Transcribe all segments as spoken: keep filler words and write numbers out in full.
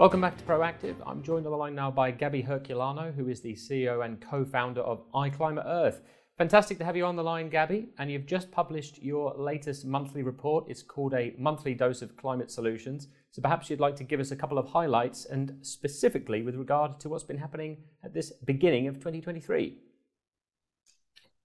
Welcome back to Proactive. I'm joined on the line now by Gabby Herculano, who is the C E O and co-founder of iClima Earth. Fantastic to have you on the line, Gabby. And you've just published your latest monthly report. It's called A Monthly Dose of Climate Solutions. So perhaps you'd like to give us a couple of highlights, and specifically with regard to what's been happening at this beginning of twenty twenty-three.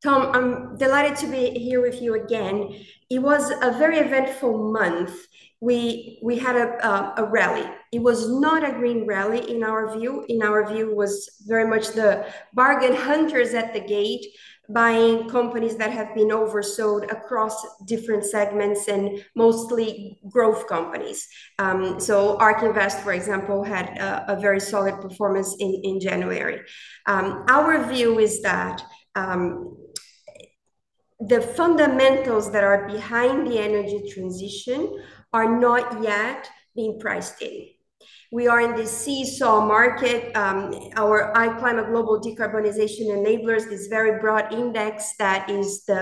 Tom, I'm delighted to be here with you again. It was a very eventful month. We we had a, a, a rally. It was not a green rally in our view. In our view, it was very much the bargain hunters at the gate, buying companies that have been oversold across different segments and mostly growth companies. Um, so ARK Invest, for example, had a, a very solid performance in, in January. Um, our view is that Um, the fundamentals that are behind the energy transition are not yet being priced in. We are in this seesaw market. Um, our iClimate Global Decarbonization Enablers, this very broad index that is the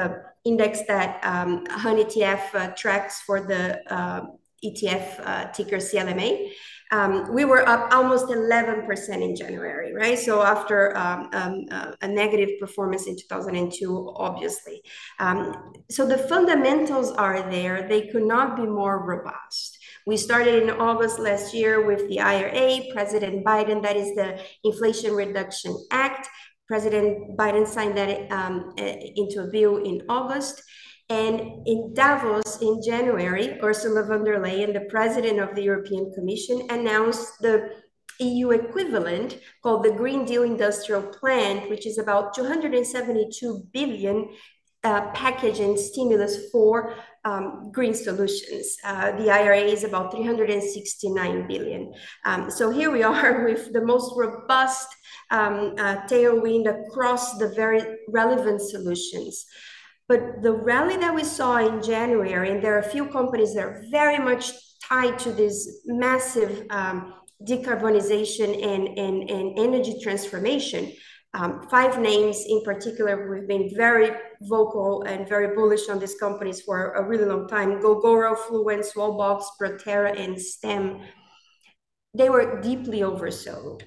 index that um, H U N E T F uh, tracks for the uh, E T F uh, ticker C L M A. Um, we were up almost eleven percent in January, right? So after um, um, uh, a negative performance in two thousand two, obviously. Um, so the fundamentals are there. They could not be more robust. We started in August last year with the I R A, President Biden, that is the Inflation Reduction Act. President Biden signed that um, into bill in August. And in Davos in January, Ursula von der Leyen, the president of the European Commission, announced the E U equivalent called the Green Deal Industrial Plan, which is about two hundred seventy-two billion uh, package and stimulus for um, green solutions. Uh, the I R A is about three hundred sixty-nine billion. Um, so here we are with the most robust um, uh, tailwind across the very relevant solutions. But the rally that we saw in January, and there are a few companies that are very much tied to this massive um, decarbonization and, and, and energy transformation. Um, five names in particular, we've been very vocal and very bullish on these companies for a really long time. Gogoro, Fluence, Wallbox, Proterra, and Stem. They were deeply oversold.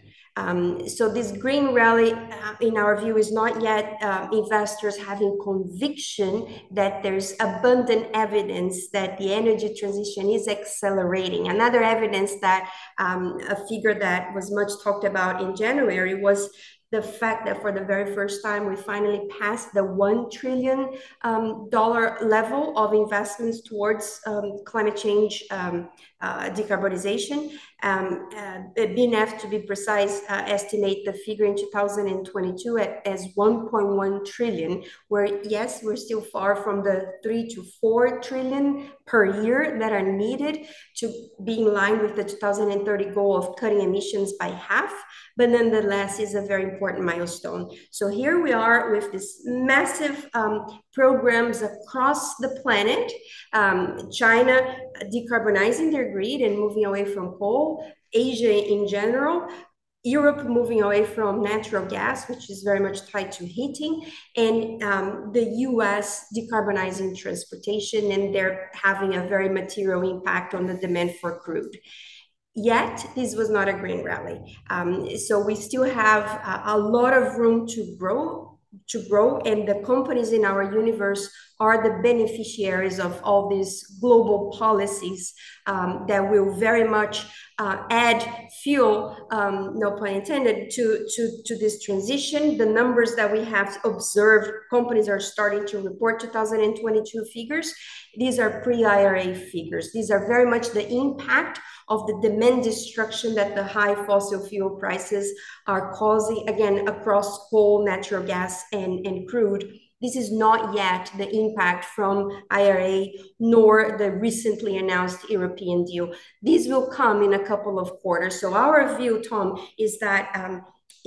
Um, so this green rally, uh, in our view, is not yet uh, investors having conviction that there's abundant evidence that the energy transition is accelerating. Another evidence that um, a figure that was much talked about in January was the fact that for the very first time, we finally passed the one trillion dollars um, level of investments towards um, climate change um, uh, decarbonization. Um, uh, B N E F, to be precise, uh, estimate the figure in two thousand twenty-two at, as one point one trillion, where yes, we're still far from the three to four trillion per year that are needed to be in line with the two thousand thirty goal of cutting emissions by half, but nonetheless is a very important milestone. So here we are with this massive um, programs across the planet, um, China decarbonizing their grid and moving away from coal, Asia in general, Europe moving away from natural gas, which is very much tied to heating, and um, the U S decarbonizing transportation, and they're having a very material impact on the demand for crude. Yet, this was not a green rally. Um, so we still have a, a lot of room to grow, to grow, and the companies in our universe are the beneficiaries of all these global policies um, that will very much uh, add fuel, um, no pun intended, to, to, to this transition. The numbers that we have observed, companies are starting to report two thousand twenty-two figures. These are pre-I R A figures. These are very much the impact of the demand destruction that the high fossil fuel prices are causing, again, across coal, natural gas, and, and crude. This is not yet the impact from I R A, nor the recently announced European deal. These will come in a couple of quarters. So our view, Tom, is that um,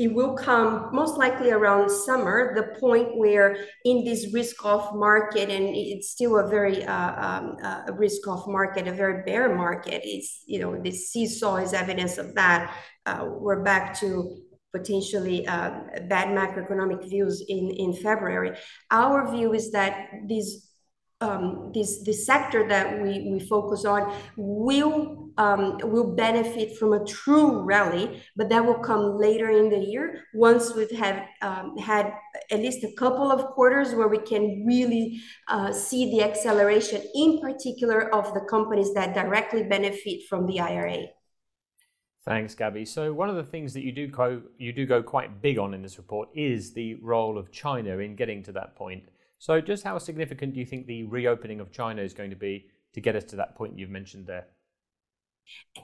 it will come most likely around summer, the point where in this risk-off market, and it's still a very uh, um, uh, risk-off market, a very bear market. It's, you know, this seesaw is evidence of that. Uh, we're back to potentially uh, bad macroeconomic views in, in February. Our view is that these um, this, this sector that we, we focus on will, um, will benefit from a true rally, but that will come later in the year once we've have, um, had at least a couple of quarters where we can really uh, see the acceleration, in particular of the companies that directly benefit from the I R A. Thanks, Gabby. So one of the things that you do go, you do go quite big on in this report is the role of China in getting to that point. So just how significant do you think the reopening of China is going to be to get us to that point you've mentioned there?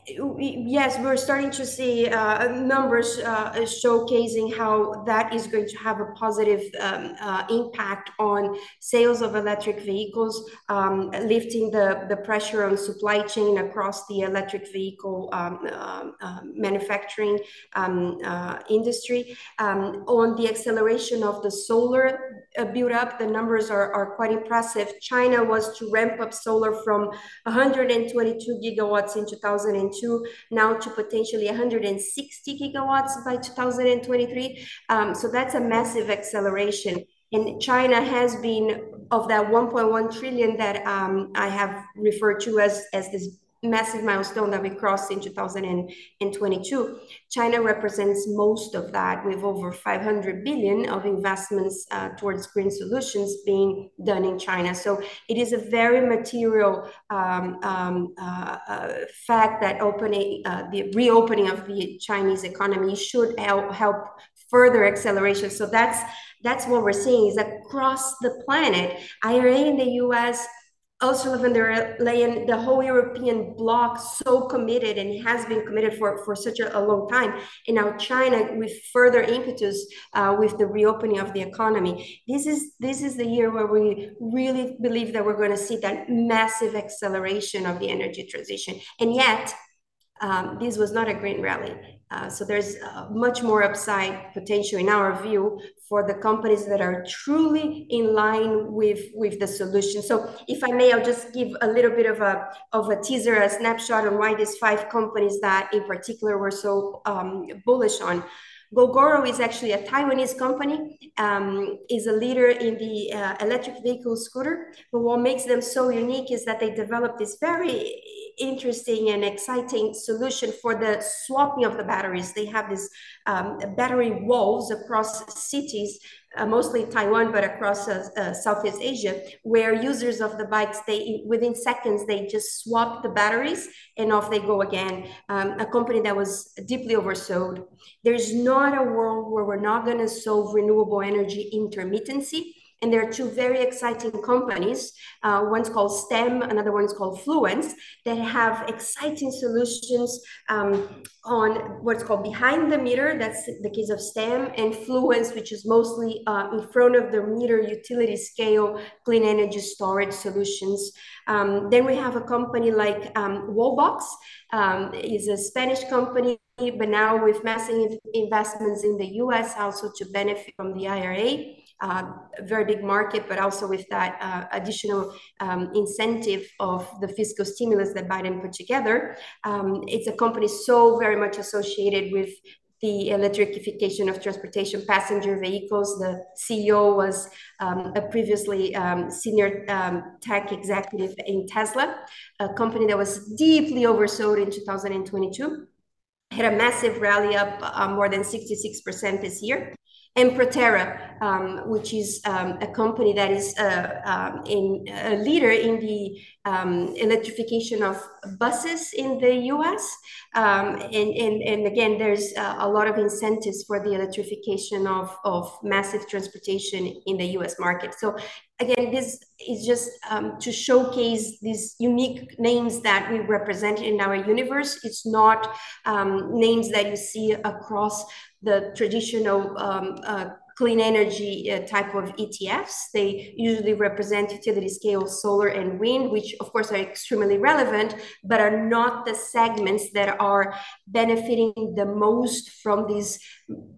Yes, we're starting to see uh, numbers uh, showcasing how that is going to have a positive um, uh, impact on sales of electric vehicles, um, lifting the, the pressure on supply chain across the electric vehicle um, uh, uh, manufacturing um, uh, industry. Um, on the acceleration of the solar uh, build-up, the numbers are, are quite impressive. China was to ramp up solar from one hundred twenty-two gigawatts in two thousand two now to potentially one hundred sixty gigawatts by two thousand twenty-three. Um, so that's a massive acceleration. And China has been of that one point one trillion that um, I have referred to as, as this massive milestone that we crossed in two thousand twenty-two. China represents most of that, with over five hundred billion of investments uh, towards green solutions being done in China. So it is a very material um, um, uh, uh, fact that opening, uh, the reopening of the Chinese economy should help, help further acceleration. So that's, that's what we're seeing is across the planet. I R A in the U S, Ursula von der Leyen, the whole European bloc, so committed and has been committed for, for such a, a long time. And now China with further impetus uh, with the reopening of the economy. This is, this is the year where we really believe that we're going to see that massive acceleration of the energy transition. And yet, um, this was not a green rally. Uh, so there's uh, much more upside potential in our view for the companies that are truly in line with, with the solution. So if I may, I'll just give a little bit of a, of a teaser, a snapshot on why these five companies that in particular were so um, bullish on. Gogoro is actually a Taiwanese company, um, is a leader in the uh, electric vehicle scooter. But what makes them so unique is that they developed this very interesting and exciting solution for the swapping of the batteries. They have these um, battery walls across cities, uh, mostly Taiwan, but across uh, uh, Southeast Asia, where users of the bikes, they within seconds, they just swap the batteries and off they go again. Um, a company that was deeply oversold. There's not a world where we're not going to solve renewable energy intermittency. And there are two very exciting companies. Uh, one's called Stem, another one's called Fluence, that have exciting solutions um, on what's called behind the meter. That's the case of Stem, and Fluence, which is mostly uh, in front of the meter utility scale clean energy storage solutions. Um, then we have a company like um, Wallbox, um, is a Spanish company, but now with massive investments in the U S also to benefit from the I R A. Uh, very big market, but also with that uh, additional um, incentive of the fiscal stimulus that Biden put together. Um, it's a company so very much associated with the electrification of transportation, passenger vehicles. The C E O was um, a previously um, senior um, tech executive in Tesla, a company that was deeply oversold in two thousand twenty-two, had a massive rally up uh, more than sixty-six percent this year. And Proterra, um, which is um, a company that is uh, um, in, a leader in the um, electrification of buses in the U S. Um, and, and, and again, there's uh, a lot of incentives for the electrification of, of massive transportation in the U S market. So again, this is just um, to showcase these unique names that we represent in our universe. It's not um, names that you see across the traditional um, uh, clean energy uh, type of E T Fs. They usually represent utility scale solar and wind, which of course are extremely relevant, but are not the segments that are benefiting the most from this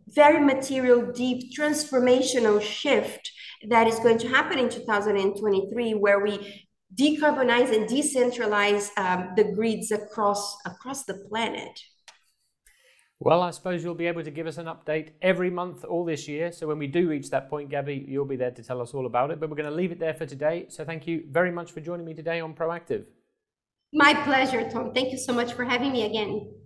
very material, deep transformational shift that is going to happen in two thousand twenty-three, where we decarbonize and decentralize um, the grids across across the planet. Well, I suppose you'll be able to give us an update every month all this year. So when we do reach that point, Gabby, you'll be there to tell us all about it. But we're going to leave it there for today. So thank you very much for joining me today on Proactive. My pleasure, Tom. Thank you so much for having me again.